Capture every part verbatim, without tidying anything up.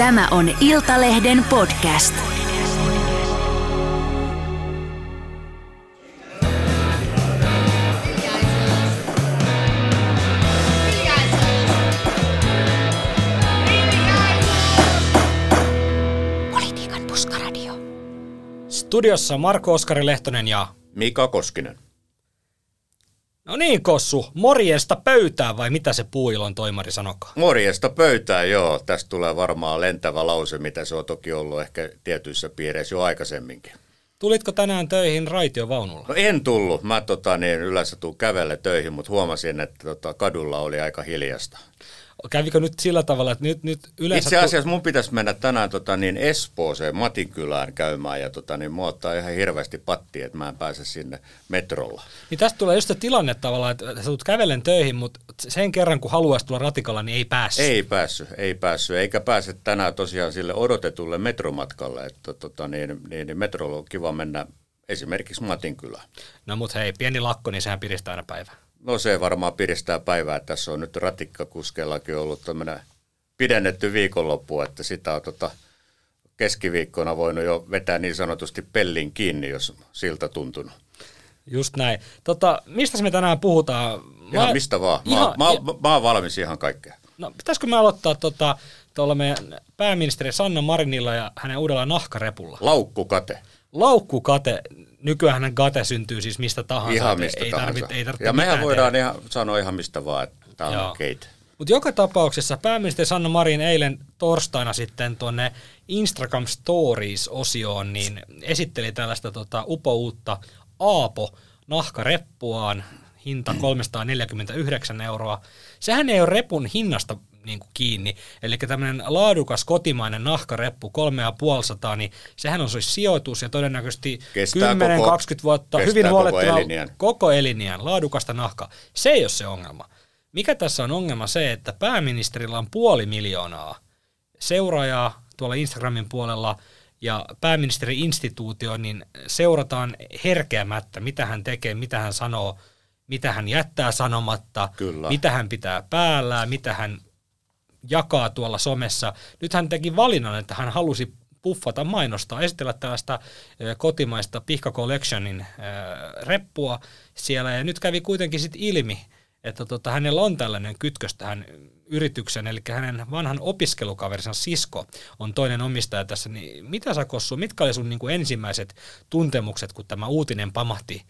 Tämä on Iltalehden podcast. Politiikan puskaradio. Studiossa Marko-Oskari Lehtonen ja Mika Koskinen. No niin, Kossu, morjesta pöytään vai mitä se puuilon toimari sanokaa? Morjesta pöytään, joo. Tästä tulee varmaan lentävä lause, mitä se on toki ollut ehkä tietyissä piireissä jo aikaisemminkin. Tulitko tänään töihin raitiovaunulla? No en tullut. Mä tota, niin, yleensä tuun kävelle töihin, mutta huomasin, että tota, kadulla oli aika hiljasta. Kävikö nyt sillä tavalla, että nyt, nyt yleensä... Itse asiassa mun pitäisi mennä tänään tota, niin Espooseen Matinkylään käymään ja tota, niin, mua ottaa ihan hirveästi pattia, että mä en pääse sinne metrolla. Niin tästä tulee just se tilanne tavallaan, että sä tulet kävellen töihin, mutta sen kerran kun haluaisi tulla ratikalla, niin ei päässyt. Ei päässyt, ei päässyt. Eikä pääse tänään tosiaan sille odotetulle metromatkalle, että tota, niin, niin metrolla on kiva mennä esimerkiksi Matinkylään. No mut hei, pieni lakko, niin sehän piristää aina päivää. No se varmaan piristää päivää. Tässä on nyt ratikkakuskellakin ollut tämmöinen pidennetty viikonloppu, että sitä on tota keskiviikkona voinut jo vetää niin sanotusti pellin kiinni, jos siltä tuntunut. Just näin. Tota, mistä me tänään puhutaan? Mä... Ihan mistä vaan. Mä, ihan... mä, mä, mä oon valmis ihan kaikkea. No pitäisikö me aloittaa tota, tuolla meidän pääministeri Sanna Marinilla ja hänen uudella nahkarepulla? Laukkukate. Laukkukate. Nykyäänhän gate syntyy siis mistä tahansa. Ihan mistä ei tahansa. Tarvit, ei ja mehän voidaan ihan sanoa ihan mistä vaan, että tämä on keitä. Mutta joka tapauksessa pääministeri Sanna Marin eilen torstaina sitten tuonne Instagram Stories-osioon niin esitteli tällaista tota, upouutta Aapo nahkareppuaan, hinta kolmesataaneljäkymmentäyhdeksän euroa. Sehän ei ole repun hinnasta niin kuin kiinni. Eli tämmöinen laadukas kotimainen nahkareppu, kolme ja puoli sataa, niin sehän on siis sijoitus ja todennäköisesti kymmenen kaksikymmentä vuotta hyvin huolettava koko eliniän laadukasta nahkaa. Se ei ole se ongelma. Mikä tässä on ongelma se, että pääministerillä on puoli miljoonaa seuraajaa tuolla Instagramin puolella ja pääministeri-instituutio, niin seurataan herkeämättä, mitä hän tekee, mitä hän sanoo, mitä hän jättää sanomatta, Kyllä. mitä hän pitää päällään, mitä hän jakaa tuolla somessa. Nyt hän teki valinnan, että hän halusi puffata mainostaa, esitellä tällaista kotimaista Pihka Collectionin reppua siellä. Ja nyt kävi kuitenkin sitten ilmi, että tota, hänellä on tällainen kytkös tähän yritykseen, eli hänen vanhan opiskelukaverinsa Sisko on toinen omistaja tässä. Niin mitä sä, Kossu, mitkä oli sun niin kuin ensimmäiset tuntemukset, kun tämä uutinen pamahti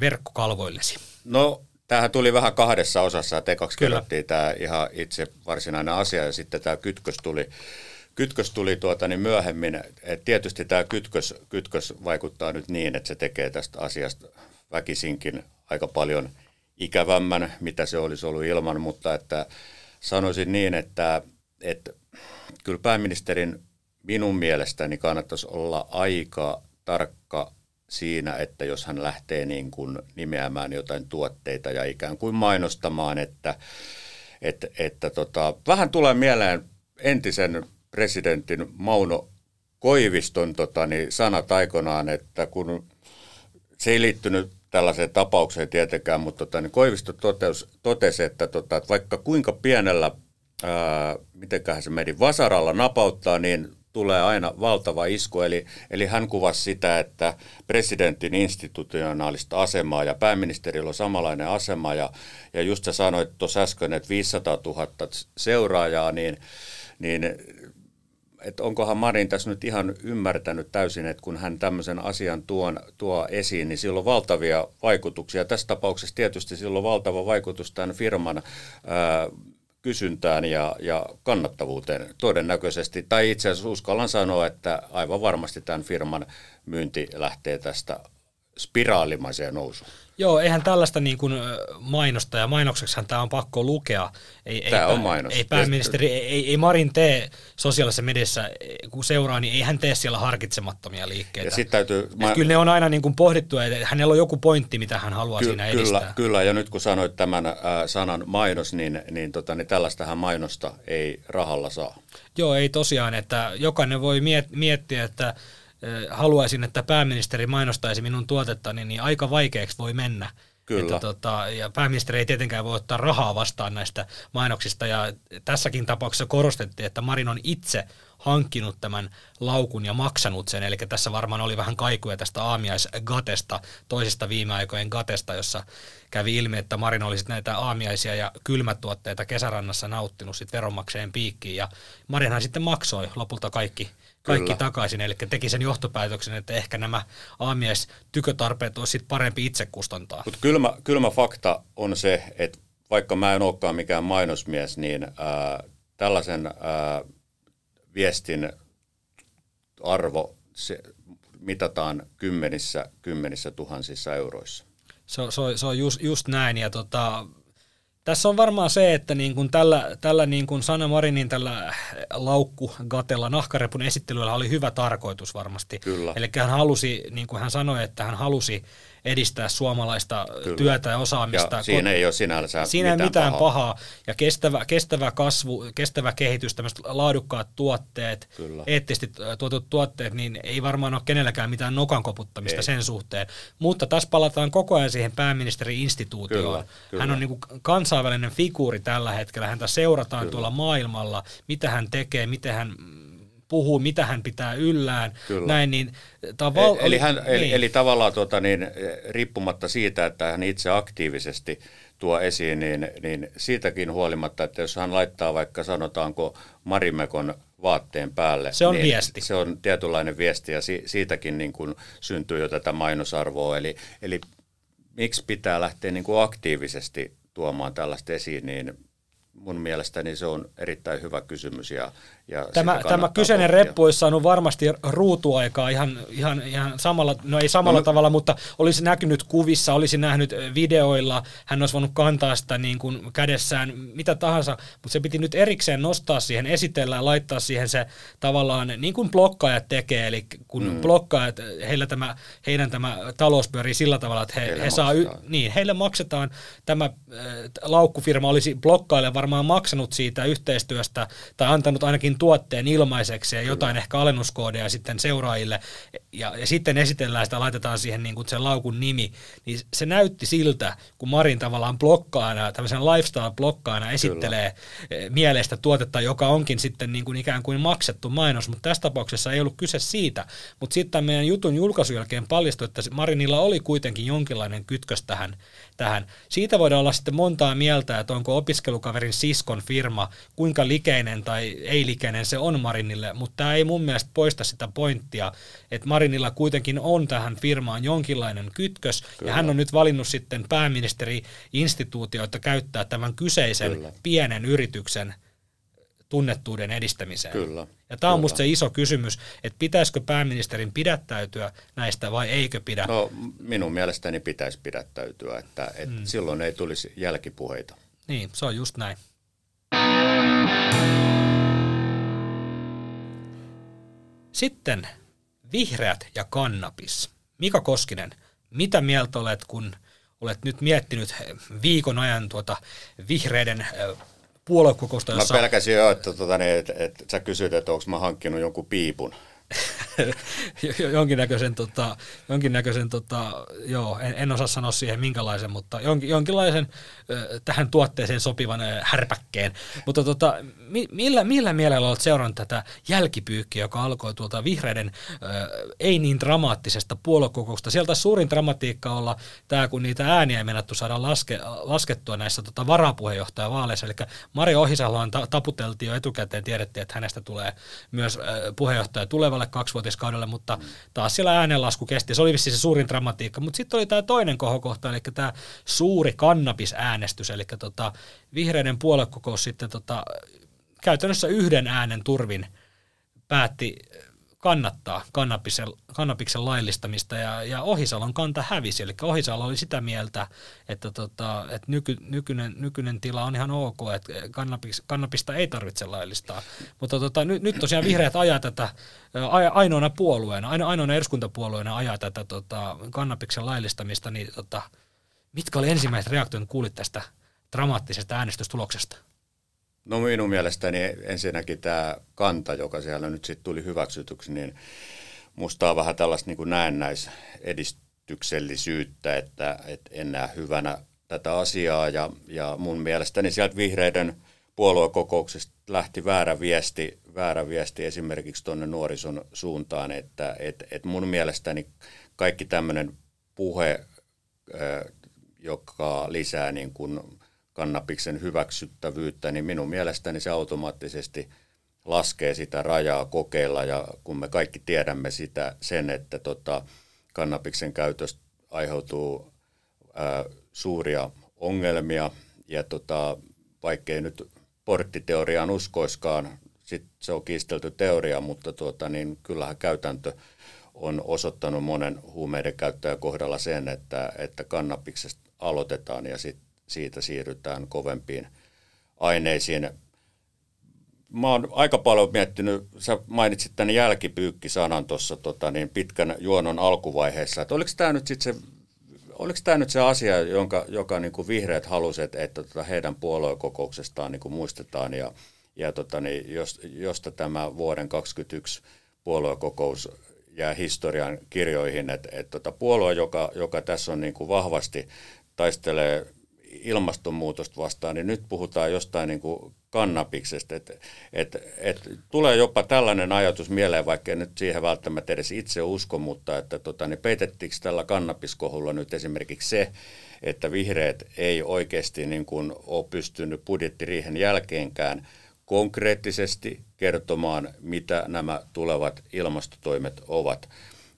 verkkokalvoillesi? No... Tämähän tuli vähän kahdessa osassa, että ekaksi kerrottiin tämä ihan itse varsinainen asia ja sitten tämä kytkös tuli, kytkös tuli tuota, niin myöhemmin. Et tietysti tämä kytkös, kytkös vaikuttaa nyt niin, että se tekee tästä asiasta väkisinkin aika paljon ikävämmän, mitä se olisi ollut ilman, mutta että sanoisin niin, että, että kyllä pääministerin minun mielestäni kannattaisi olla aika tarkka siinä, että jos hän lähtee niin kuin nimeämään jotain tuotteita ja ikään kuin mainostamaan, että, että, että tota, vähän tulee mieleen entisen presidentin Mauno Koiviston tota, niin sanat aikanaan, että kun se ei liittynyt tällaiseen tapaukseen tietenkään, mutta tota, niin Koivisto totes, totesi, että, tota, että vaikka kuinka pienellä, ää, mitenköhän se meni, vasaralla napauttaa, niin tulee aina valtava isku, eli, eli hän kuvasi sitä, että presidentin institutionaalista asemaa ja pääministerillä on samanlainen asema, ja, ja just sä sanoit tuossa äsken, että viisisataatuhatta seuraajaa, niin, niin että onkohan Marin tässä nyt ihan ymmärtänyt täysin, että kun hän tämmöisen asian tuon, tuo esiin, niin sillä on valtavia vaikutuksia. Tässä tapauksessa tietysti sillä on valtava vaikutus tämän firman ää, kysyntään ja, ja kannattavuuteen todennäköisesti, tai itse asiassa uskallan sanoa, että aivan varmasti tämän firman myynti lähtee tästä spiraalimaiseen nousuun. Joo, eihän tällaista niin kuin mainosta, ja mainokseksihan tämä on pakko lukea. Ei, tämä ei, on mainos. Ei pääministeri, ei, ei Marin tee sosiaalisessa mediassa, kun seuraa, niin ei hän tee siellä harkitsemattomia liikkeitä. Ja sit täytyy, ma- kyllä ne on aina niin kuin pohdittu, että hänellä on joku pointti, mitä hän haluaa Ky- siinä edistää. Kyllä, kyllä, ja nyt kun sanoit tämän äh, sanan mainos, niin, niin, tota, niin tällaistähän mainosta ei rahalla saa. Joo, ei tosiaan, että jokainen voi miet- miettiä, että haluaisin, että pääministeri mainostaisi minun tuotettani, niin aika vaikeaksi voi mennä. Kyllä. Että tota, ja pääministeri ei tietenkään voi ottaa rahaa vastaan näistä mainoksista, ja tässäkin tapauksessa korostettiin, että Marin on itse hankkinut tämän laukun ja maksanut sen, eli tässä varmaan oli vähän kaikuja tästä aamiaisgatesta, toisesta viime aikojen gatesta, jossa kävi ilmi, että Marin oli sitten näitä aamiaisia ja kylmätuotteita kesärannassa nauttinut sitten veronmaksajien piikkiin, ja Marinhan sitten maksoi lopulta kaikki Kaikki Kyllä. takaisin, eli teki sen johtopäätöksen, että ehkä nämä aamiaistykötarpeet olisi parempi itse kustantaa. Mutta kylmä, kylmä fakta on se, että vaikka mä en olekaan mikään mainosmies, niin ää, tällaisen ää, viestin arvo se, mitataan kymmenissä, kymmenissä tuhansissa euroissa. Se, se, se on just, just näin, ja tota... Tässä on varmaan se, että niin kuin tällä, tällä niin kuin Sanna Marinin tällä laukkugatella nahkarepun esittelyllä oli hyvä tarkoitus varmasti. Eli hän halusi, niin kuin hän sanoi, että hän halusi edistää suomalaista Kyllä. työtä ja osaamista. Ja siinä ei ole sinänsä siinä mitään, mitään pahaa. pahaa. Ja kestävä, kestävä kasvu, kestävä kehitys, tämmöiset laadukkaat tuotteet, Kyllä. eettisesti tuotetut tuotteet, niin ei varmaan ole kenelläkään mitään nokan koputtamista ei. sen suhteen. Mutta tässä palataan koko ajan siihen pääministeri-instituutioon. Hän on niin kuin kansainvälinen figuuri tällä hetkellä, häntä seurataan Kyllä. tuolla maailmalla, mitä hän tekee, miten hän... puhuu, mitä hän pitää yllään, Kyllä. näin, niin tavallaan... Eli, hän, niin. eli, eli tavallaan tuota, niin, riippumatta siitä, että hän itse aktiivisesti tuo esiin, niin, niin siitäkin huolimatta, että jos hän laittaa vaikka sanotaanko Marimekon vaatteen päälle, se on, niin viesti. Se on tietynlainen viesti, ja si, siitäkin niin kuin syntyy jo tätä mainosarvoa, eli, eli miksi pitää lähteä niin kuin aktiivisesti tuomaan tällaista esiin, niin mun mielestäni se on erittäin hyvä kysymys. Ja, ja tämä tämä kyseinen pohtia. reppu olisi saanut varmasti ruutuaikaa ihan, ihan, ihan samalla, no ei samalla no, tavalla, mutta olisi näkynyt kuvissa, olisi nähnyt videoilla, hän olisi voinut kantaa sitä niin kuin kädessään, mitä tahansa, mutta se piti nyt erikseen nostaa siihen, esitellä ja laittaa siihen se tavallaan, niin kuin blokkaajat tekee, eli kun mm. blokkaajat, heillä tämä, heidän tämä talous pyörii sillä tavalla, että he, he saa, y, niin, heille maksetaan, tämä äh, laukkufirma olisi blokkaille varmaan varmaan maksanut siitä yhteistyöstä tai antanut ainakin tuotteen ilmaiseksi ja jotain Kyllä. ehkä alennuskoodeja sitten seuraajille ja, ja sitten esitellään sitä, laitetaan siihen niin kuin sen laukun nimi, niin se näytti siltä, kun Marin tavallaan blokkaana, tämmöisen lifestyle-blokkaana esittelee Kyllä. mieleistä tuotetta, joka onkin sitten niin kuin ikään kuin maksettu mainos, mutta tässä tapauksessa ei ollut kyse siitä, mutta sitten meidän jutun julkaisun jälkeen paljastui, että Marinilla oli kuitenkin jonkinlainen kytkös tähän, tähän. Siitä voidaan olla sitten montaa mieltä, että onko opiskelukaverin Siskon firma, kuinka likeinen tai ei-likeinen se on Marinille, mutta tämä ei mun mielestä poista sitä pointtia, että Marinilla kuitenkin on tähän firmaan jonkinlainen kytkös, Kyllä. ja hän on nyt valinnut sitten pääministeri-instituutioita käyttää tämän kyseisen Kyllä. pienen yrityksen tunnettuuden edistämiseen. Kyllä. Ja tämä on Kyllä. musta se iso kysymys, että pitäisikö pääministerin pidättäytyä näistä vai eikö pidä? No minun mielestäni pitäisi pidättäytyä, että, että mm. silloin ei tulisi jälkipuheita. Niin, se on just näin. Sitten vihreät ja kannabis. Mika Koskinen, mitä mieltä olet, kun olet nyt miettinyt viikon ajan tuota vihreiden puoluekokousta, jossa... Mä pelkäsin jo, että, tuota, niin, että, että sä kysyt, että onko mä hankkinut jonkun piipun. jonkinnäköisen, tota, jonkinnäköisen tota, joo, en, en osaa sanoa siihen minkälaisen, mutta jonkin, jonkinlaisen ö, tähän tuotteeseen sopivan ö, härpäkkeen. Mutta tota, mi, millä, millä mielellä olet seurannut tätä jälkipyykkiä, joka alkoi tuolta vihreiden ö, ei niin dramaattisesta puoluekokouksesta? Sieltä suurin dramatiikka olla tämä, kun niitä ääniä ei mennätty saada laske, laskettua näissä tota, varapuheenjohtajavaaleissa. Eli Maria Ohisalohan ta, taputeltiin jo etukäteen, tiedettiin, että hänestä tulee myös ö, puheenjohtaja tulevalle kaksi vuotiskaudelle, mutta taas siellä äänenlasku kesti. Se oli vissiin se suurin dramatiikka, mutta sitten oli tämä toinen kohokohta, eli tämä suuri kannabisäänestys, eli tota, vihreiden puoluekokous sitten tota, käytännössä yhden äänen turvin päätti kannattaa kannabisen, kannabiksen laillistamista, ja, ja Ohisalon kanta hävisi, eli Ohisalo oli sitä mieltä, että, tota, että nyky, nykyinen, nykyinen tila on ihan ok, että kannabis, kannabista ei tarvitse laillistaa, mutta tota, nyt, nyt tosiaan vihreät ajaa tätä ainoana puolueena, aino, ainoana eduskuntapuolueena ajaa tätä tota, kannabiksen laillistamista, niin tota, mitkä oli ensimmäiset reaktiot, kun kuulit tästä dramaattisesta äänestystuloksesta? No minun mielestäni ensinnäkin tämä kanta, joka siellä nyt sitten tuli hyväksytyksi, niin musta on vähän tällaista niin kuin näennäis merkityksellisyyttä, että, että en näe hyvänä tätä asiaa. Ja, ja mun mielestäni sieltä vihreiden puoluekokouksesta lähti väärä viesti, väärä viesti esimerkiksi tuonne nuorison suuntaan, että et, et mun mielestäni kaikki tämmöinen puhe, joka lisää niin kuin kannabiksen hyväksyttävyyttä, niin minun mielestäni se automaattisesti laskee sitä rajaa kokeilla, ja kun me kaikki tiedämme sitä, sen, että tota, kannabiksen käytöstä aiheutuu ää, suuria ongelmia, ja tota, vaikkei nyt porttiteoriaan uskoiskaan, sit se on kiistelty teoria, mutta tuota, niin kyllähän käytäntö on osoittanut monen huumeiden käyttäjän kohdalla sen, että, että kannabiksesta aloitetaan ja sit siitä siirrytään kovempiin aineisiin. Mä oon aika paljon miettinyt, sä mainitsit tämän jälkipyykkisanan tuossa tota, niin pitkän juonon alkuvaiheessa, että oliko tämä nyt sitten se, oliko tämä nyt se asia, jonka, joka niin kuin vihreät halusivat, että, että heidän puoluekokouksestaan niin kuin muistetaan, ja, ja tota, niin jos, josta tämä vuoden kaksikymmentäyksi puoluekokous jää historian kirjoihin, että, että, että puolue, joka, joka tässä on niin kuin vahvasti taistelee ilmastonmuutosta vastaan, niin nyt puhutaan jostain niin kuin kannabiksesta. Et, et, et, tulee jopa tällainen ajatus mieleen, vaikka en nyt siihen välttämättä edes itse usko, mutta että, tota, niin peitettiinkö tällä kannabiskohulla nyt esimerkiksi se, että vihreät ei oikeasti niin kuin ole pystynyt budjettiriihen jälkeenkään konkreettisesti kertomaan, mitä nämä tulevat ilmastotoimet ovat.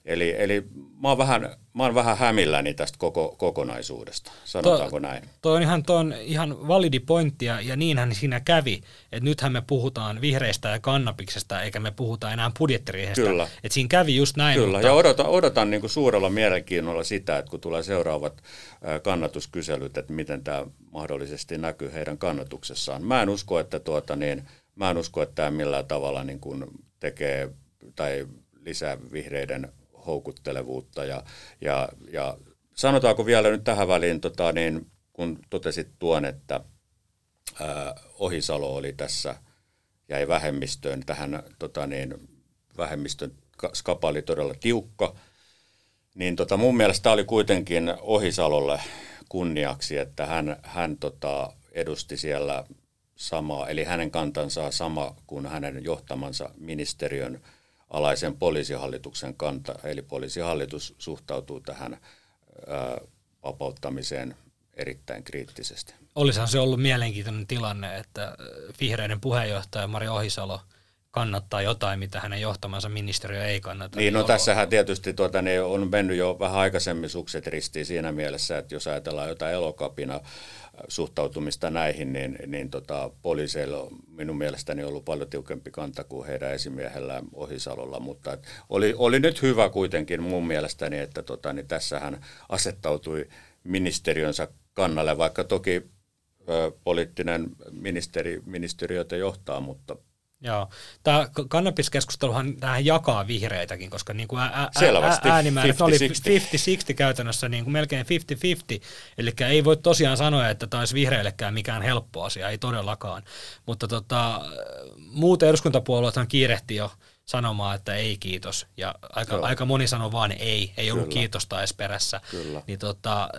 Eli, eli mä oon vähän, mä oon vähän hämilläni tästä koko, kokonaisuudesta, sanotaanko to, näin? Toi on ihan, toi on ihan validi pointti, ja, ja niinhän siinä kävi, että nythän me puhutaan vihreistä ja kannabiksesta, eikä me puhuta enää budjettiriihestä. Kyllä. Että siinä kävi just näin. Kyllä, mutta ja odotan, odotan niin kuin suurella mielenkiinnolla sitä, että kun tulee seuraavat kannatuskyselyt, että miten tämä mahdollisesti näkyy heidän kannatuksessaan. Mä en usko, että tuota, niin, mä en usko, että tämä millään tavalla niin kuin tekee tai lisää vihreiden houkuttelevuutta, ja, ja, ja sanotaanko vielä nyt tähän väliin, tota, niin, kun totesit tuon, että ää, Ohisalo oli tässä, jäi vähemmistöön, tähän tota, niin, vähemmistön skapa oli todella tiukka, niin tota, mun mielestä tämä oli kuitenkin Ohisalolle kunniaksi, että hän, hän tota, edusti siellä samaa, eli hänen kantansa on sama kuin hänen johtamansa ministeriön alaisen poliisihallituksen kanta, eli poliisihallitus suhtautuu tähän ää, vapauttamiseen erittäin kriittisesti. Olisihan se ollut mielenkiintoinen tilanne, että vihreiden puheenjohtaja Maria Ohisalo kannattaa jotain, mitä hänen johtamansa ministeriö ei kannata. Niin, no tässähän tietysti tuota, niin on mennyt jo vähän aikaisemmin sukset ristiin siinä mielessä, että jos ajatellaan jotain Elokapina suhtautumista näihin, niin, niin tota, poliiseilla on minun mielestäni ollut paljon tiukempi kanta kuin heidän esimiehellään Ohisalolla, mutta et, oli, oli nyt hyvä kuitenkin mun mielestäni, että tota, niin tässähän asettautui ministeriönsä kannalle, vaikka toki ö, poliittinen ministeri, ministeriötä johtaa, mutta joo. Tämä kannabiskeskusteluhan tämähän jakaa vihreitäkin, koska niin kuin ä- ä- äänimäärät oli viisikymmentä-kuusikymmentä käytännössä, niin kuin melkein viisikymmentä viisikymmentä, eli ei voi tosiaan sanoa, että tämä olisi vihreillekään mikään helppo asia, ei todellakaan, mutta tota, muut eduskuntapuolueethan kiirehti jo sanomaan, että ei kiitos, ja aika, aika moni sanoi vaan ei, ei ollut Kyllä. kiitosta edes perässä, niin tota,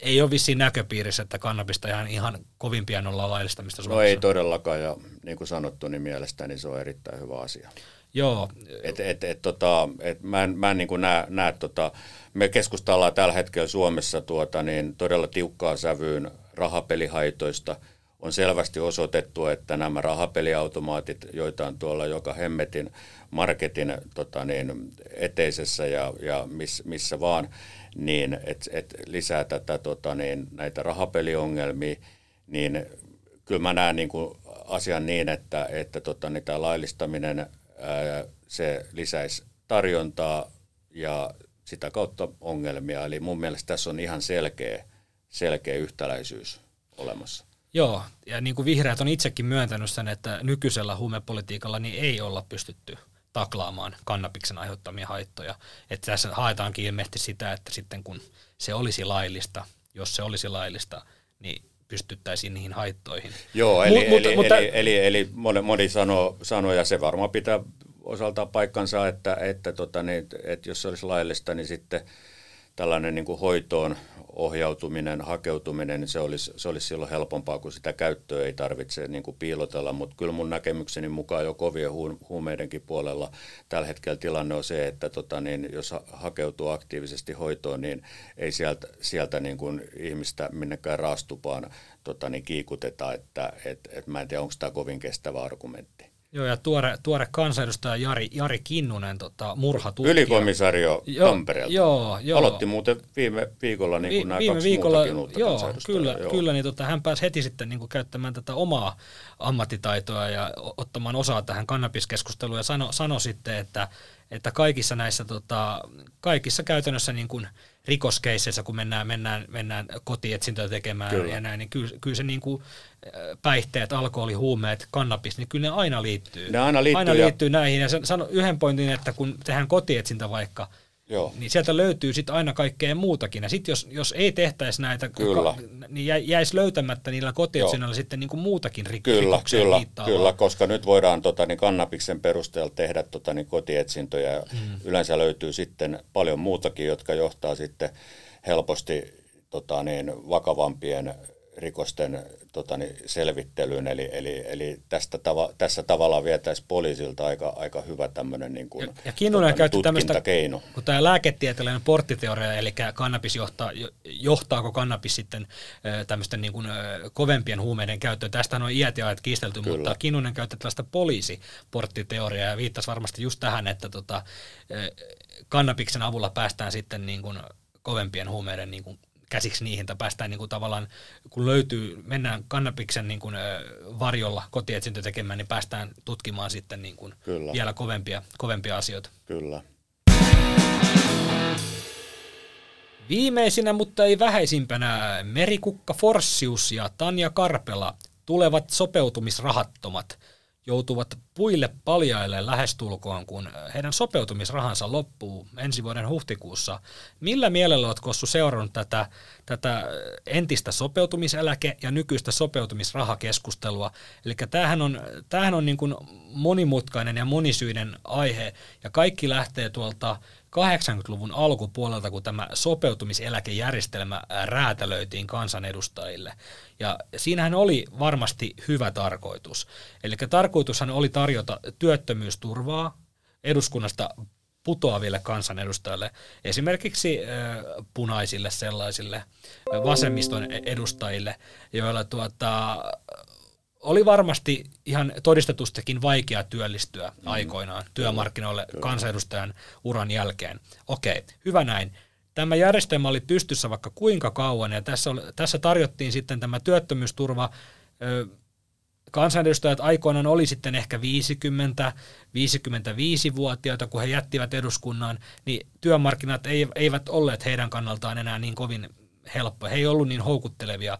ei ole vissiin näköpiirissä, että kannabista ihan, ihan kovin pian ollaan laillistamista Suomessa. No ei todellakaan, ja niin kuin sanottu, niin mielestäni se on erittäin hyvä asia. Joo. Et, et, et, tota, et mä en, mä en niin kuin näe, näe tota, me keskustellaan tällä hetkellä Suomessa tuota, niin todella tiukkaa sävyyn rahapelihaitoista. On selvästi osoitettu, että nämä rahapeliautomaatit, joita on tuolla joka hemmetin marketin tota niin, eteisessä ja, ja miss, missä vaan, niin et, et lisää tätä, tota niin, näitä rahapeliongelmia, niin kyllä mä näen niin kuin asian niin, että, että tota, niin tämä laillistaminen, ää, se lisäisi tarjontaa ja sitä kautta ongelmia. Eli mun mielestä tässä on ihan selkeä, selkeä yhtäläisyys olemassa. Joo, ja niin kuin vihreät on itsekin myöntänyt sen, että nykyisellä huumepolitiikalla niin ei olla pystytty taklaamaan kannabiksen aiheuttamia haittoja. Että tässä haetaankin ilmeisesti sitä, että sitten kun se olisi laillista, jos se olisi laillista, niin pystyttäisiin niihin haittoihin. Joo, eli, mut, eli, mut, mutta eli, eli, eli moni, moni sanoo, sanoo, ja se varmaan pitää osaltaan paikkansa, että, että, tota, niin, että jos se olisi laillista, niin sitten tällainen niin kuin hoitoon ohjautuminen, hakeutuminen, niin se olisi, se olisi silloin helpompaa, kun sitä käyttöä ei tarvitse niin kuin piilotella. Mutta kyllä mun näkemykseni mukaan jo kovien huumeidenkin puolella tällä hetkellä tilanne on se, että tota, niin, jos hakeutuu aktiivisesti hoitoon, niin ei sieltä, sieltä niin kuin ihmistä minnekään raastupaan tota, niin kiikuteta. Että, et, et mä en tiedä, onko tämä kovin kestävä argumentti. Joo, ja tuore, tuore kansanedustaja Jari, Jari Kinnunen, tota, murhatutkija. Ylikomisario Tampereelta. Joo, joo. Aloitti muuten viime viikolla niin kuin Vi, nämä viime kaksi viikolla, muutakin uutta joo, kansanedustajaa. Kyllä, joo. kyllä niin, tota, hän pääsi heti sitten niin kuin, käyttämään tätä omaa ammattitaitoa ja ottamaan osaa tähän kannabiskeskusteluun ja sano, sano sitten, että, että kaikissa näissä tota, kaikissa käytännössä niin kuin rikoskeisseissä, kun mennään, mennään, mennään kotietsintöä tekemään kyllä. ja näin, niin kyllä, kyllä se niin kuin päihteet, alkoholi, huumeet, kannabis, niin kyllä ne aina liittyy. Ne aina liittyy, aina liittyy ja... näihin. Ja sano yhden pointin, että kun tehdään kotietsintä vaikka, joo. niin sieltä löytyy sitten aina kaikkea muutakin. Ja sitten jos, jos ei tehtäisi näitä, kuka, niin jäisi löytämättä niillä kotietsinnällä sitten niin kuin muutakin rikokseen kyllä, kyllä, kyllä, koska nyt voidaan tota, niin kannabiksen perusteella tehdä tota, niin kotietsintöjä. Mm. Yleensä löytyy sitten paljon muutakin, jotka johtaa sitten helposti tota, niin, vakavampien rikosten tota, niin, selvittelyyn, eli, eli, eli tästä tava, tässä tavallaan vietäisiin poliisilta aika, aika hyvä tämmöinen niin kuin, ja, ja Kinnunen tota, niin, tutkintakeino. Tämmöistä, kun tämä lääketieteellinen porttiteoria, eli kannabis johtaa, johtaako kannabis sitten tämmöisten niin kuin, kovempien huumeiden käyttöön. Tästähän on iät ja ajat kiistelty, kyllä. mutta Kinnunen käyttää tällaista poliisiporttiteoriaa, ja viittasi varmasti just tähän, että tota, kannabiksen avulla päästään sitten niin kuin, kovempien huumeiden niin kuin, käsiksi niihin, tai päästään niin kuin tavallaan, kun löytyy, mennään kannabiksen niin kuin varjolla kotietsintöä tekemään, niin päästään tutkimaan sitten niin kuin vielä kovempia, kovempia asioita. Kyllä. Viimeisinä, mutta ei vähäisimpänä, Merikukka Forsius ja Tanja Karpela, tulevat sopeutumisrahattomat, joutuvat puille paljaille lähestulkoon, kun heidän sopeutumisrahansa loppuu ensi vuoden huhtikuussa. Millä mielellä olet, Kossu, seurannut tätä, tätä entistä sopeutumiseläke- ja nykyistä sopeutumisrahakeskustelua? Eli tämähän on, tämähän on niin kuin monimutkainen ja monisyinen aihe, ja kaikki lähtee tuolta kahdeksankymmentäluvun alkupuolelta, kun tämä sopeutumiseläkejärjestelmä räätälöitiin kansanedustajille. Ja siinähän oli varmasti hyvä tarkoitus. Eli tarkoitushan oli tarjota työttömyysturvaa eduskunnasta putoaville kansanedustajille, esimerkiksi punaisille sellaisille vasemmiston edustajille, joilla tuota, oli varmasti ihan todistetustakin vaikea työllistyä aikoinaan työmarkkinoille kansanedustajan uran jälkeen. Okei, hyvä näin. Tämä järjestelmä oli pystyssä vaikka kuinka kauan, ja tässä, oli, tässä tarjottiin sitten tämä työttömyysturva. Kansanedustajat aikoinaan oli sitten ehkä viisikymmentä viisikymmentäviisivuotiaita, kun he jättivät eduskunnan, niin työmarkkinat eivät olleet heidän kannaltaan enää niin kovin helppo. He ei ollut niin houkuttelevia.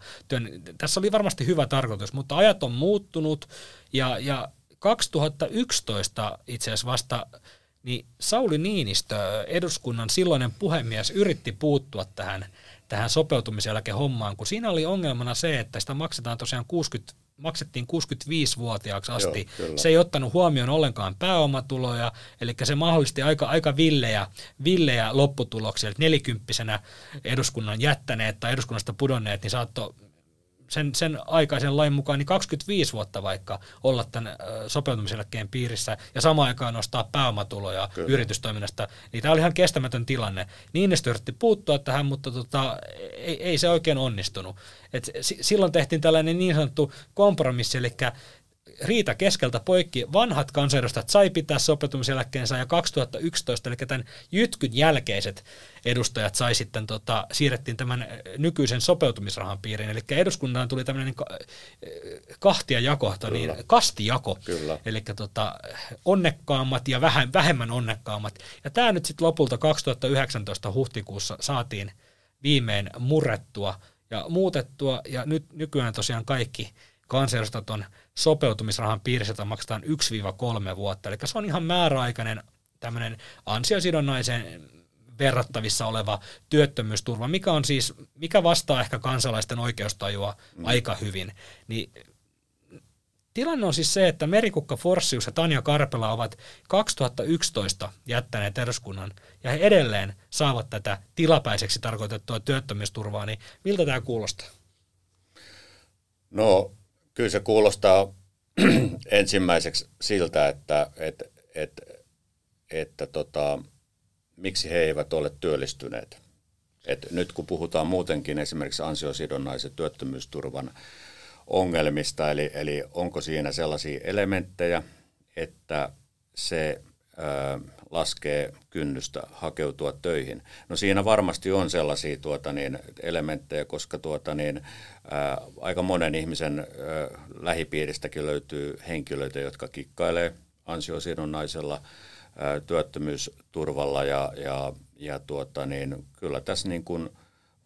Tässä oli varmasti hyvä tarkoitus, mutta ajat on muuttunut, ja, ja kaksituhattayksitoista itse asiassa vasta niin Sauli Niinistö, eduskunnan silloinen puhemies, yritti puuttua tähän, tähän sopeutumiseläkehommaan, kun siinä oli ongelmana se, että sitä maksetaan tosiaan kuusikymmentä maksettiin kuusikymmentäviisivuotiaaksi asti. Joo, se ei ottanut huomioon ollenkaan pääomatuloja, eli se mahdollisti aika, aika villejä, villejä lopputuloksia. Eli nelikymppisenä eduskunnan jättäneet tai eduskunnasta pudonneet, niin saattoi sen, sen aikaisen lain mukaan niin kaksikymmentäviisi vuotta vaikka olla tämän sopeutumiseläkkeen piirissä ja samaan aikaan nostaa pääomatuloja kyllä. yritystoiminnasta. Niin tämä oli ihan kestämätön tilanne. Niinistö yritti puuttua tähän, mutta tota, ei, ei se oikein onnistunut. Et silloin tehtiin tällainen niin sanottu kompromissi, eli riita keskeltä poikki. Vanhat kansanedustajat sai pitää sopeutumiseläkkeensä, ja kaksituhattayksitoista, eli tämän jytkyn jälkeiset edustajat sai sitten, tota, siirrettiin tämän nykyisen sopeutumisrahan piiriin. Eli eduskuntaan tuli tämmöinen kahtiajako, niin kastijako, eli tota, onnekkaammat ja vähän, vähemmän onnekkaammat. Ja tämä nyt sitten lopulta kaksituhattayhdeksäntoista huhtikuussa saatiin viimein murrettua ja muutettua, ja nyt nykyään tosiaan kaikki kansanedustajat on sopeutumisrahan piirissä, maksetaan yksi kolme vuotta, eli se on ihan määräaikainen tämmöinen ansiosidonnaiseen verrattavissa oleva työttömyysturva, mikä on siis, mikä vastaa ehkä kansalaisten oikeustajua mm. aika hyvin, niin Tilanne on siis se, että Merikukka Forsius ja Tanja Karpela ovat kaksituhattayksitoista jättäneet eduskunnan ja he edelleen saavat tätä tilapäiseksi tarkoitettua työttömyysturvaa, niin miltä tämä kuulostaa? No kyllä se kuulostaa ensimmäiseksi siltä, että, että, että, että tota, miksi he eivät ole työllistyneet. Et nyt kun puhutaan muutenkin esimerkiksi ansiosidonnaisen työttömyysturvan ongelmista, eli, eli onko siinä sellaisia elementtejä, että se ö, laskee kynnystä hakeutua töihin. No siinä varmasti on sellaisia tuota, niin, elementtejä, koska tuota, niin, ö, aika monen ihmisen ö, lähipiiristäkin löytyy henkilöitä, jotka kikkailee ansiosidonnaisella ö, työttömyysturvalla ja, ja Ja tuota, niin, kyllä tässä niin kuin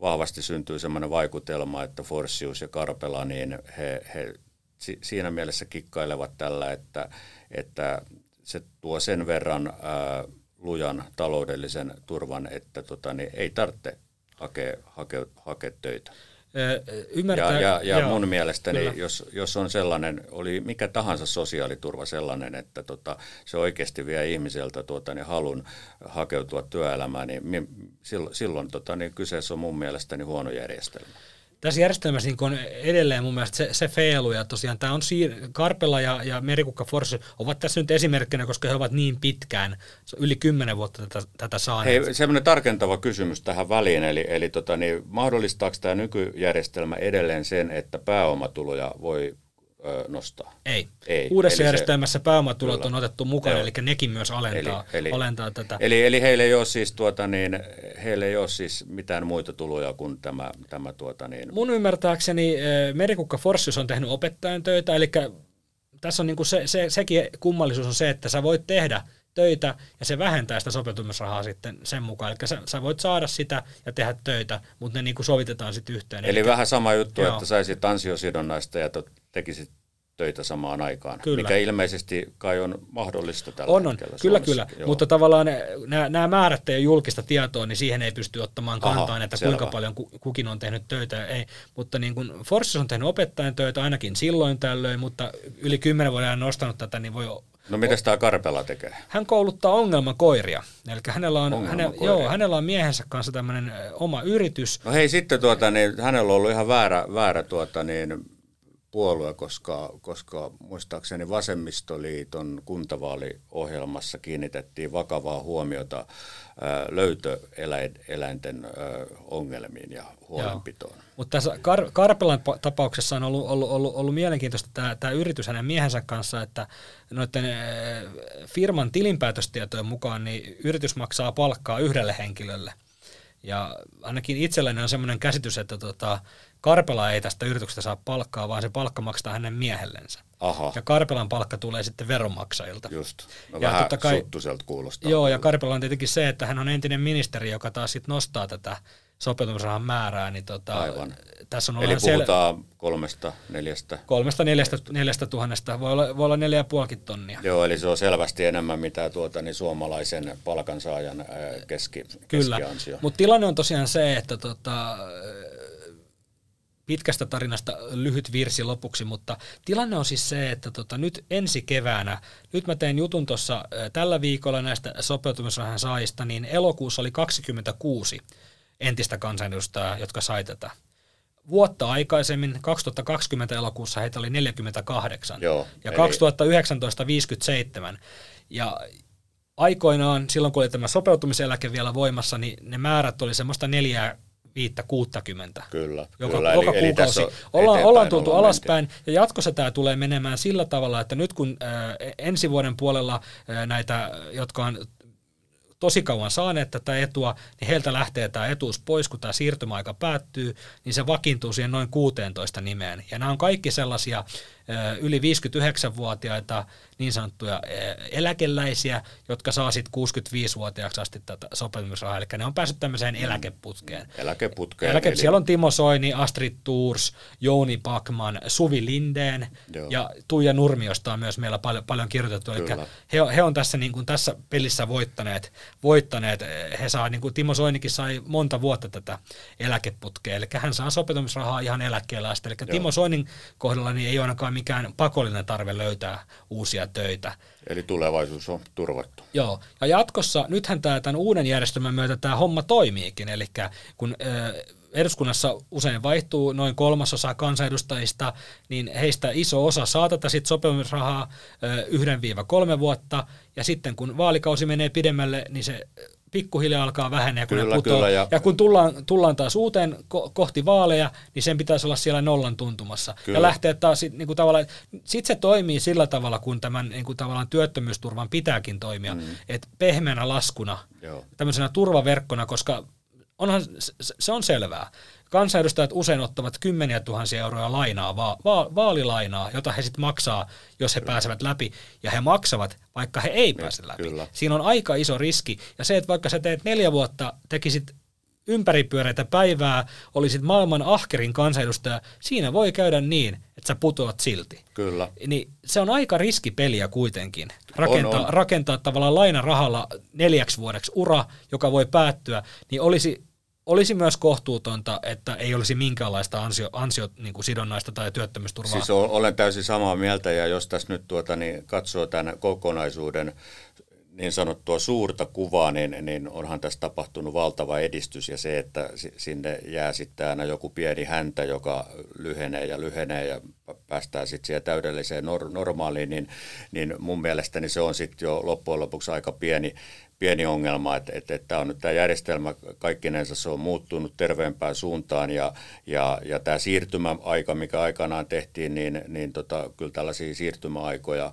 vahvasti syntyy sellainen vaikutelma, että Forsius ja Karpela, niin he, he si, siinä mielessä kikkailevat tällä, että, että se tuo sen verran ää, lujan taloudellisen turvan, että tota, niin, ei tarvitse hakea, hakea, hakea töitä. Ymmärtää, ja, ja, ja joo, mun mielestäni, jos, jos on sellainen, oli mikä tahansa sosiaaliturva sellainen, että tota, se oikeasti vie ihmiseltä tuota, niin halun hakeutua työelämään, niin silloin, silloin tota, niin kyseessä on mun mielestäni huono järjestelmä. Tässä järjestelmässä niin on edelleen mun mielestä se, se feilu, ja tosiaan tämä on siir- Karpela ja, ja Merikukka Forsius ovat tässä nyt esimerkkinä, koska he ovat niin pitkään, yli kymmenen vuotta tätä, tätä saaneet. Hei, sellainen tarkentava kysymys tähän väliin, eli, eli tota, niin, mahdollistaako tämä nykyjärjestelmä edelleen sen, että pääomatuloja voi ö, nostaa? Ei. Ei. Uudessa eli järjestelmässä se, pääomatulot kyllä on otettu mukaan, eli nekin myös alentaa, eli, eli, alentaa tätä. Eli, eli heillä ei ole siis, tuota, niin, heillä ei ole siis mitään muita tuloja kuin tämä. tämä tuota, niin. Mun ymmärtääkseni Merikukka Forsius on tehnyt opettajan töitä, eli tässä on niinku se, se, sekin kummallisuus on se, että sä voit tehdä töitä ja se vähentää sitä sopeutumisrahaa sitten sen mukaan. Eli sä, sä voit saada sitä ja tehdä töitä, mutta ne niinku sovitetaan sitten yhteen. Eli, eli vähän sama juttu, joo, että saisit ansiosidonnaista ja tot, tekisit töitä samaan aikaan, kyllä, mikä ilmeisesti kai on mahdollista tällä on, on. hetkellä. Kyllä, kyllä, joo, mutta tavallaan nämä määrät ei ole julkista tietoa, niin siihen ei pysty ottamaan kantaa, että selvä, kuinka paljon kukin on tehnyt töitä. Ei. Mutta niin kun Forsius on tehnyt opettajan töitä ainakin silloin tällöin, mutta yli kymmenen vuoden ajan nostanut tätä, niin voi. No mitäs tämä Karpela tekee? Hän kouluttaa ongelmakoiria. Eli hänellä on, ongelmakoiria. Häne, joo, hänellä on miehensä kanssa tämmöinen oma yritys. No hei, sitten tuota, niin, hänellä on ollut ihan väärä, väärä tuota, niin, puolue, koska, koska muistaakseni Vasemmistoliiton kuntavaaliohjelmassa kiinnitettiin vakavaa huomiota löytöeläinten ongelmiin ja huolenpitoon. Mutta tässä Kar- Karpelan tapauksessa on ollut, ollut, ollut, ollut mielenkiintoista tämä, tämä yritys hänen miehensä kanssa, että noiden firman tilinpäätöstietojen mukaan niin yritys maksaa palkkaa yhdelle henkilölle. Ja ainakin itselläni on semmoinen käsitys, että tota, Karpela ei tästä yrityksestä saa palkkaa, vaan se palkka maksaa hänen miehellensä. Aha. Ja Karpelan palkka tulee sitten veronmaksajilta. Just, no ja vähän kai, suttuselta kuulostaa. Joo, ja Karpela on tietenkin se, että hän on entinen ministeri, joka taas sit nostaa tätä sopeutumisrahan määrää. Niin tota, aivan. Tässä on eli puhutaan sel- kolmesta, neljästä? Kolmesta, neljästä, neljästä tuhannesta. Voi olla, voi olla neljä ja puolikin tonnia. Joo, eli se on selvästi enemmän mitä tuota, niin suomalaisen palkansaajan ää, keski, kyllä, keskiansio. Mutta tilanne on tosiaan se, että tota, pitkästä tarinasta lyhyt virsi lopuksi, mutta tilanne on siis se, että tota, nyt ensi keväänä, nyt mä tein jutun tuossa tällä viikolla näistä sopeutumisrahan saajista, niin elokuussa oli kaksikymmentäkuusi entistä kansanedustajaa, jotka sai tätä. Vuotta aikaisemmin, kaksituhattakaksikymmentä elokuussa heitä oli neljäkymmentäkahdeksan, joo, ja eli kaksituhattayhdeksäntoista viisikymmentäseitsemän. Ja aikoinaan, silloin kun oli tämä sopeutumiseläke vielä voimassa, niin ne määrät oli semmoista neljää, viittä, kuuttakymmentä. Kyllä, joka, kyllä. Joka eli, kuukausi. Eli ollaan, ollaan tultu alaspäin mentiin. Ja jatkossa tämä tulee menemään sillä tavalla, että nyt kun ää, ensi vuoden puolella ää, näitä, jotka on tosi kauan saaneet tätä etua, niin heiltä lähtee tämä etuus pois, kun tämä siirtymäaika päättyy, niin se vakiintuu siihen noin kuusitoista nimeen. Ja nämä on kaikki sellaisia yli viisikymmentäyhdeksänvuotiaita niin sanottuja eläkeläisiä, jotka saa sitten kuusikymmentäviisivuotiaaksi asti tätä sopeutumisrahaa. Eli ne on päässyt tämmöiseen eläkeputkeen. Eläkeputkeen. Eläke, eli siellä on Timo Soini, Astrid Turs, Jouni Pakman, Suvi Lindeen, joo, ja Tuija Nurmi, josta on myös meillä paljon, paljon kirjoitettu. Eli he, he on tässä, niin kuin tässä pelissä voittaneet. voittaneet. He saa, niin kuin Timo Soinikin sai monta vuotta tätä eläkeputkea. Eli hän saa sopeutumisrahaa ihan eläkkeellä asti. Eli joo, Timo Soinin kohdalla niin ei ainakaan mikään pakollinen tarve löytää uusia töitä. Eli tulevaisuus on turvattu. Joo, ja jatkossa, nythän tämä, tämän uuden järjestelmän myötä tämä homma toimiikin, eli kun äh, eduskunnassa usein vaihtuu noin kolmasosa kansanedustajista, niin heistä iso osa saa tätä sit sopimusrahaa yhden kolmeen vuotta, ja sitten kun vaalikausi menee pidemmälle, niin se pikkuhiljaa alkaa vähenee, kun kyllä, ne putoaa. Ja, ja kun tullaan, tullaan taas uuteen ko- kohti vaaleja, niin sen pitäisi olla siellä nollan tuntumassa. Kyllä. Ja lähtee taas, niin kuin tavallaan, sit se toimii sillä tavalla, kun tämän niin kuin tavallaan työttömyysturvan pitääkin toimia, mm. että pehmeänä laskuna, joo, tämmöisenä turvaverkkona, koska onhan, se on selvää. Kansanedustajat usein ottavat kymmeniä tuhansia euroja lainaa, va- va- vaalilainaa, jota he sitten maksaa, jos he kyllä pääsevät läpi. Ja he maksavat, vaikka he ei pääse läpi. Kyllä. Siinä on aika iso riski. Ja se, että vaikka sä teet neljä vuotta, tekisit ympäripyöreitä päivää, olisit maailman ahkerin kansanedustaja, siinä voi käydä niin, että sä putoat silti. Kyllä. Niin se on aika riskipeliä kuitenkin. Rakentaa, on, on. rakentaa tavallaan lainarahalla neljäksi vuodeksi ura, joka voi päättyä, niin olisi, olisi myös kohtuutonta, että ei olisi minkäänlaista ansio, ansio, niin kuin sidonnaista tai työttömyysturvaa. Siis olen täysin samaa mieltä, ja jos tässä nyt tuota, niin katsoo tämän kokonaisuuden niin sanottua suurta kuvaa, niin, niin onhan tässä tapahtunut valtava edistys, ja se, että sinne jää sitten aina joku pieni häntä, joka lyhenee ja lyhenee ja päästään sitten siihen täydelliseen nor- normaaliin, niin, niin mun mielestäni se on sitten jo loppujen lopuksi aika pieni, pieni ongelma, että et, et tämä on nyt tämä järjestelmä, kaikkinensa se on muuttunut terveempään suuntaan, ja, ja, ja tämä siirtymäaika, mikä aikanaan tehtiin, niin, niin tota, kyllä tällaisia siirtymäaikoja,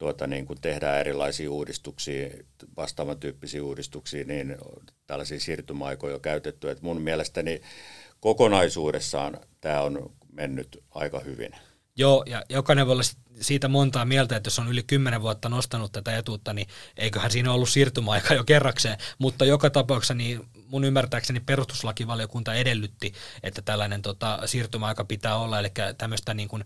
Tuota, niin kun tehdään erilaisia uudistuksia, vastaavan tyyppisiä uudistuksia, niin tällaisia siirtymäaikoja on käytetty. Et mun mielestäni kokonaisuudessaan tämä on mennyt aika hyvin. Joo, ja jokainen voi olla siitä montaa mieltä, että jos on yli kymmenen vuotta nostanut tätä etuutta, niin eiköhän siinä ollut siirtymäaika jo kerrakseen. Mutta joka tapauksessa niin mun ymmärtääkseni perustuslakivaliokunta edellytti, että tällainen tota, siirtymäaika pitää olla, eli tämmöistä niin kuin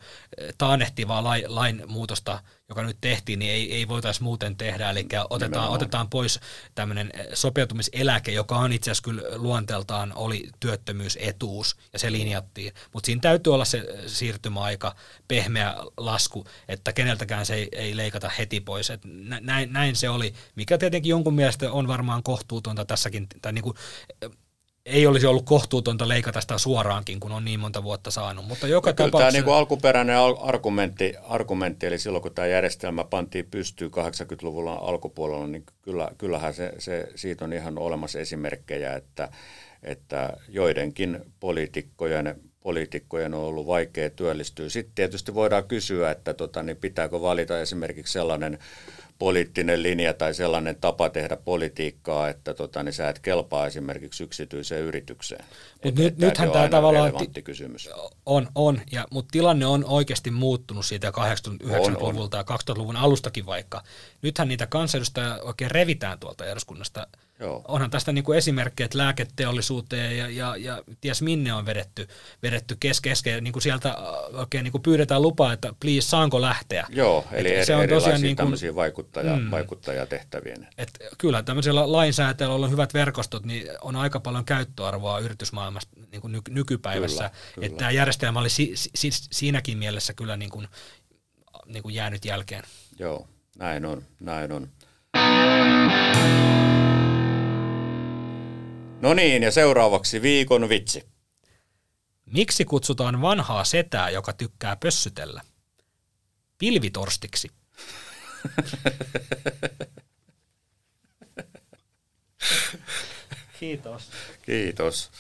taanehtivaa lain, lain muutosta, joka nyt tehtiin, niin ei, ei voitaisi muuten tehdä, eli otetaan, otetaan pois tämmöinen sopeutumiseläke, joka on itse asiassa kyllä luonteeltaan oli työttömyysetuus, ja se linjattiin, mutta siinä täytyy olla se siirtymäaika, pehmeä lasku, että keneltäkään se ei, ei leikata heti pois, että näin, näin se oli, mikä tietenkin jonkun mielestä on varmaan kohtuutonta tässäkin, tai niin kuin ei olisi ollut kohtuutonta leikata sitä suoraankin, kun on niin monta vuotta saanut, mutta joka kyllä tapauksessa... Tämä niin kuin alkuperäinen argumentti, argumentti, eli silloin kun tämä järjestelmä pantiin pystyyn kahdeksankymmentäluvulla alkupuolella, niin kyllä, kyllähän se, se, siitä on ihan olemassa esimerkkejä, että, että joidenkin poliitikkojen, poliitikkojen on ollut vaikea työllistyä. Sitten tietysti voidaan kysyä, että tota, niin pitääkö valita esimerkiksi sellainen poliittinen linja tai sellainen tapa tehdä politiikkaa, että tota, niin sä et kelpaa esimerkiksi yksityiseen yritykseen. Mutta nyt, nythän tämä tavallaan on, on ja, mutta tilanne on oikeasti muuttunut siitä kahdeksankymmentäluvulta ja kaksituhattaluvun alustakin vaikka. Nythän niitä kansanedustajia oikein revitään tuolta eduskunnasta. Joo. Onhan tästä niin kuin esimerkkejä, että lääketeollisuuteen ja, ja, ja ties minne on vedetty, vedetty keskeen. Niin kuin sieltä oikein niin kuin pyydetään lupaa, että please, saanko lähteä. Joo, eli et se on tosiaan niin kuin tämmöisiä vaikuttaja, mm, vaikuttajatehtäviin. Et kyllä tämmöisellä lainsäätäjällä on hyvät verkostot, niin on aika paljon käyttöarvoa yritysmaailmassa niin kuin nyky- nykypäivässä. Että tämä järjestelmä oli si- si- siinäkin mielessä kyllä niin kuin, niin kuin jäänyt jälkeen. Joo, näin on, näin on. No niin, ja seuraavaksi viikon vitsi. Miksi kutsutaan vanhaa setää, joka tykkää pössytellä? Pilvitorstiksi. Kiitos. Kiitos.